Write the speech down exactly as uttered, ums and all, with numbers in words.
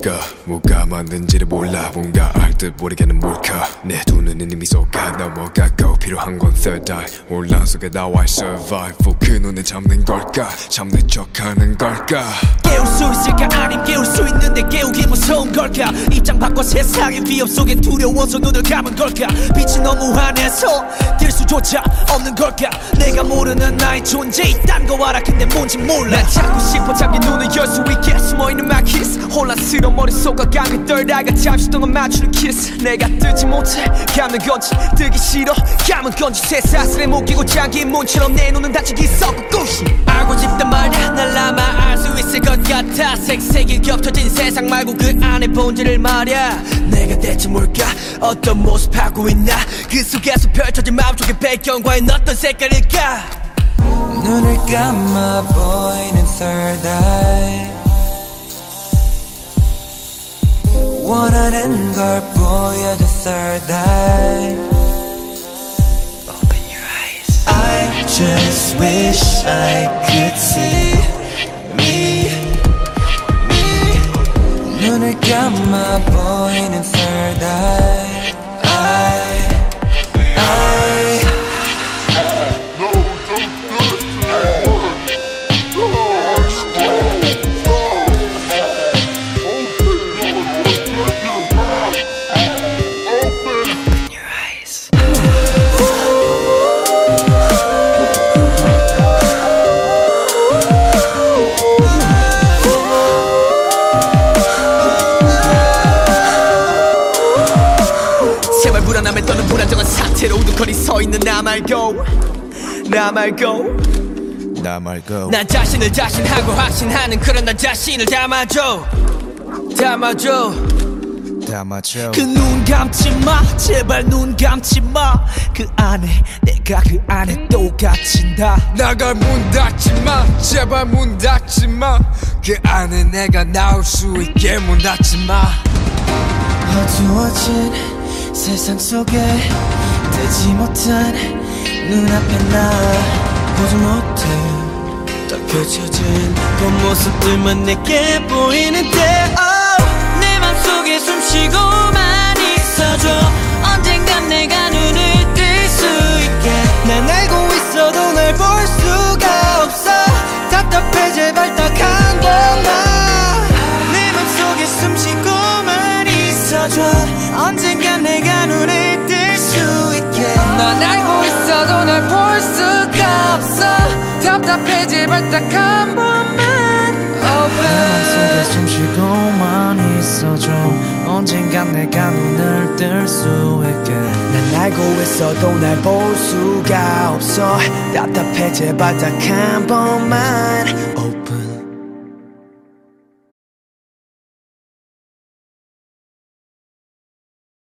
볼까 뭐가 맞는지를 몰라. 뭔가 알듯 모르게는 몰카. 내 두 눈은 이미 속아 넘어가고 필요한 건 third eye. 혼란 속에 나와의 survival. 그 눈을 잡는 걸까 잡는 척하는 걸까. 깨울 수 있을까 아님 깨울 수 있는데 깨우기 무서운 걸까. 입장 바꿔 세상의 위협 속에 두려워서 눈을 감은 걸까. 빛이 너무 환해서 들 수조차 없는 걸까. 내가 모르는 나의 존재 딴 거 알아 근데 뭔지 몰라. 난 찾고 싶어 잠긴 눈을 열 수 있게 숨어있는 my kiss. 혼란스러운 머릿속과 감기 떨다가 잠시 동안 맞추는 kiss. 내가 뜨지 못해 감는 건지 뜨기 싫어 감은 건지 새사슬에 묶이고 잠긴 문처럼 내 눈은 닫히기 썩고 꾸시. 알고 싶단 말야 날 아마 알 수 있을 것 같아. 색색이 겹쳐진 세상 말고 그 안에 본질을 말야. 내가 대체 뭘까 어떤 모습 하고 있나. 그 속에서 펼쳐진 마음속의 배경과는 어떤 색깔일까. 눈을 감아 보이는 third eye. 원하는 걸 보여줘 third eye. Open your eyes. I just wish I could see me, me. 눈을 감아 보이는 third eye. I 불안함에 떠는 불안정한 사태로 우두커니 서있는 나 말고 나 말고 나 말고 난 자신을 자신하고 확신하는 그런 나 자신을 담아줘 담아줘 담아줘. 그 눈 감지마 제발 눈 감지마. 그 안에 내가 그 안에 또 갇힌다. 나갈 문 닫지마 제발 문 닫지마. 그 안에 내가 나올 수 있게 문 닫지마. 어두워진 세상 속에 뜨지 못한 눈앞에 나 보지 못해 딱 펼쳐진 그 모습들만 내게 보이는데 oh, 내 맘속에 숨쉬고만 있어줘. 언젠간 내가 눈을 뜰 수 있게. 난 알고 있어도 널 볼 수가 없어. 답답해 제발 딱 한 번만 내 맘속에 숨쉬고만 있어줘. 언젠간 내가 눈을 뜰 수 있게. 넌 알고 있어도 날 볼 수가 없어. 답답해 제발 딱 한 번만 open. 내 맘속에 숨쉬고만 있어줘. 언젠간 내가 눈을 뜰 수 있게. 난 알고 있어도 날 볼 수가 없어. 답답해 제발 딱 한 번만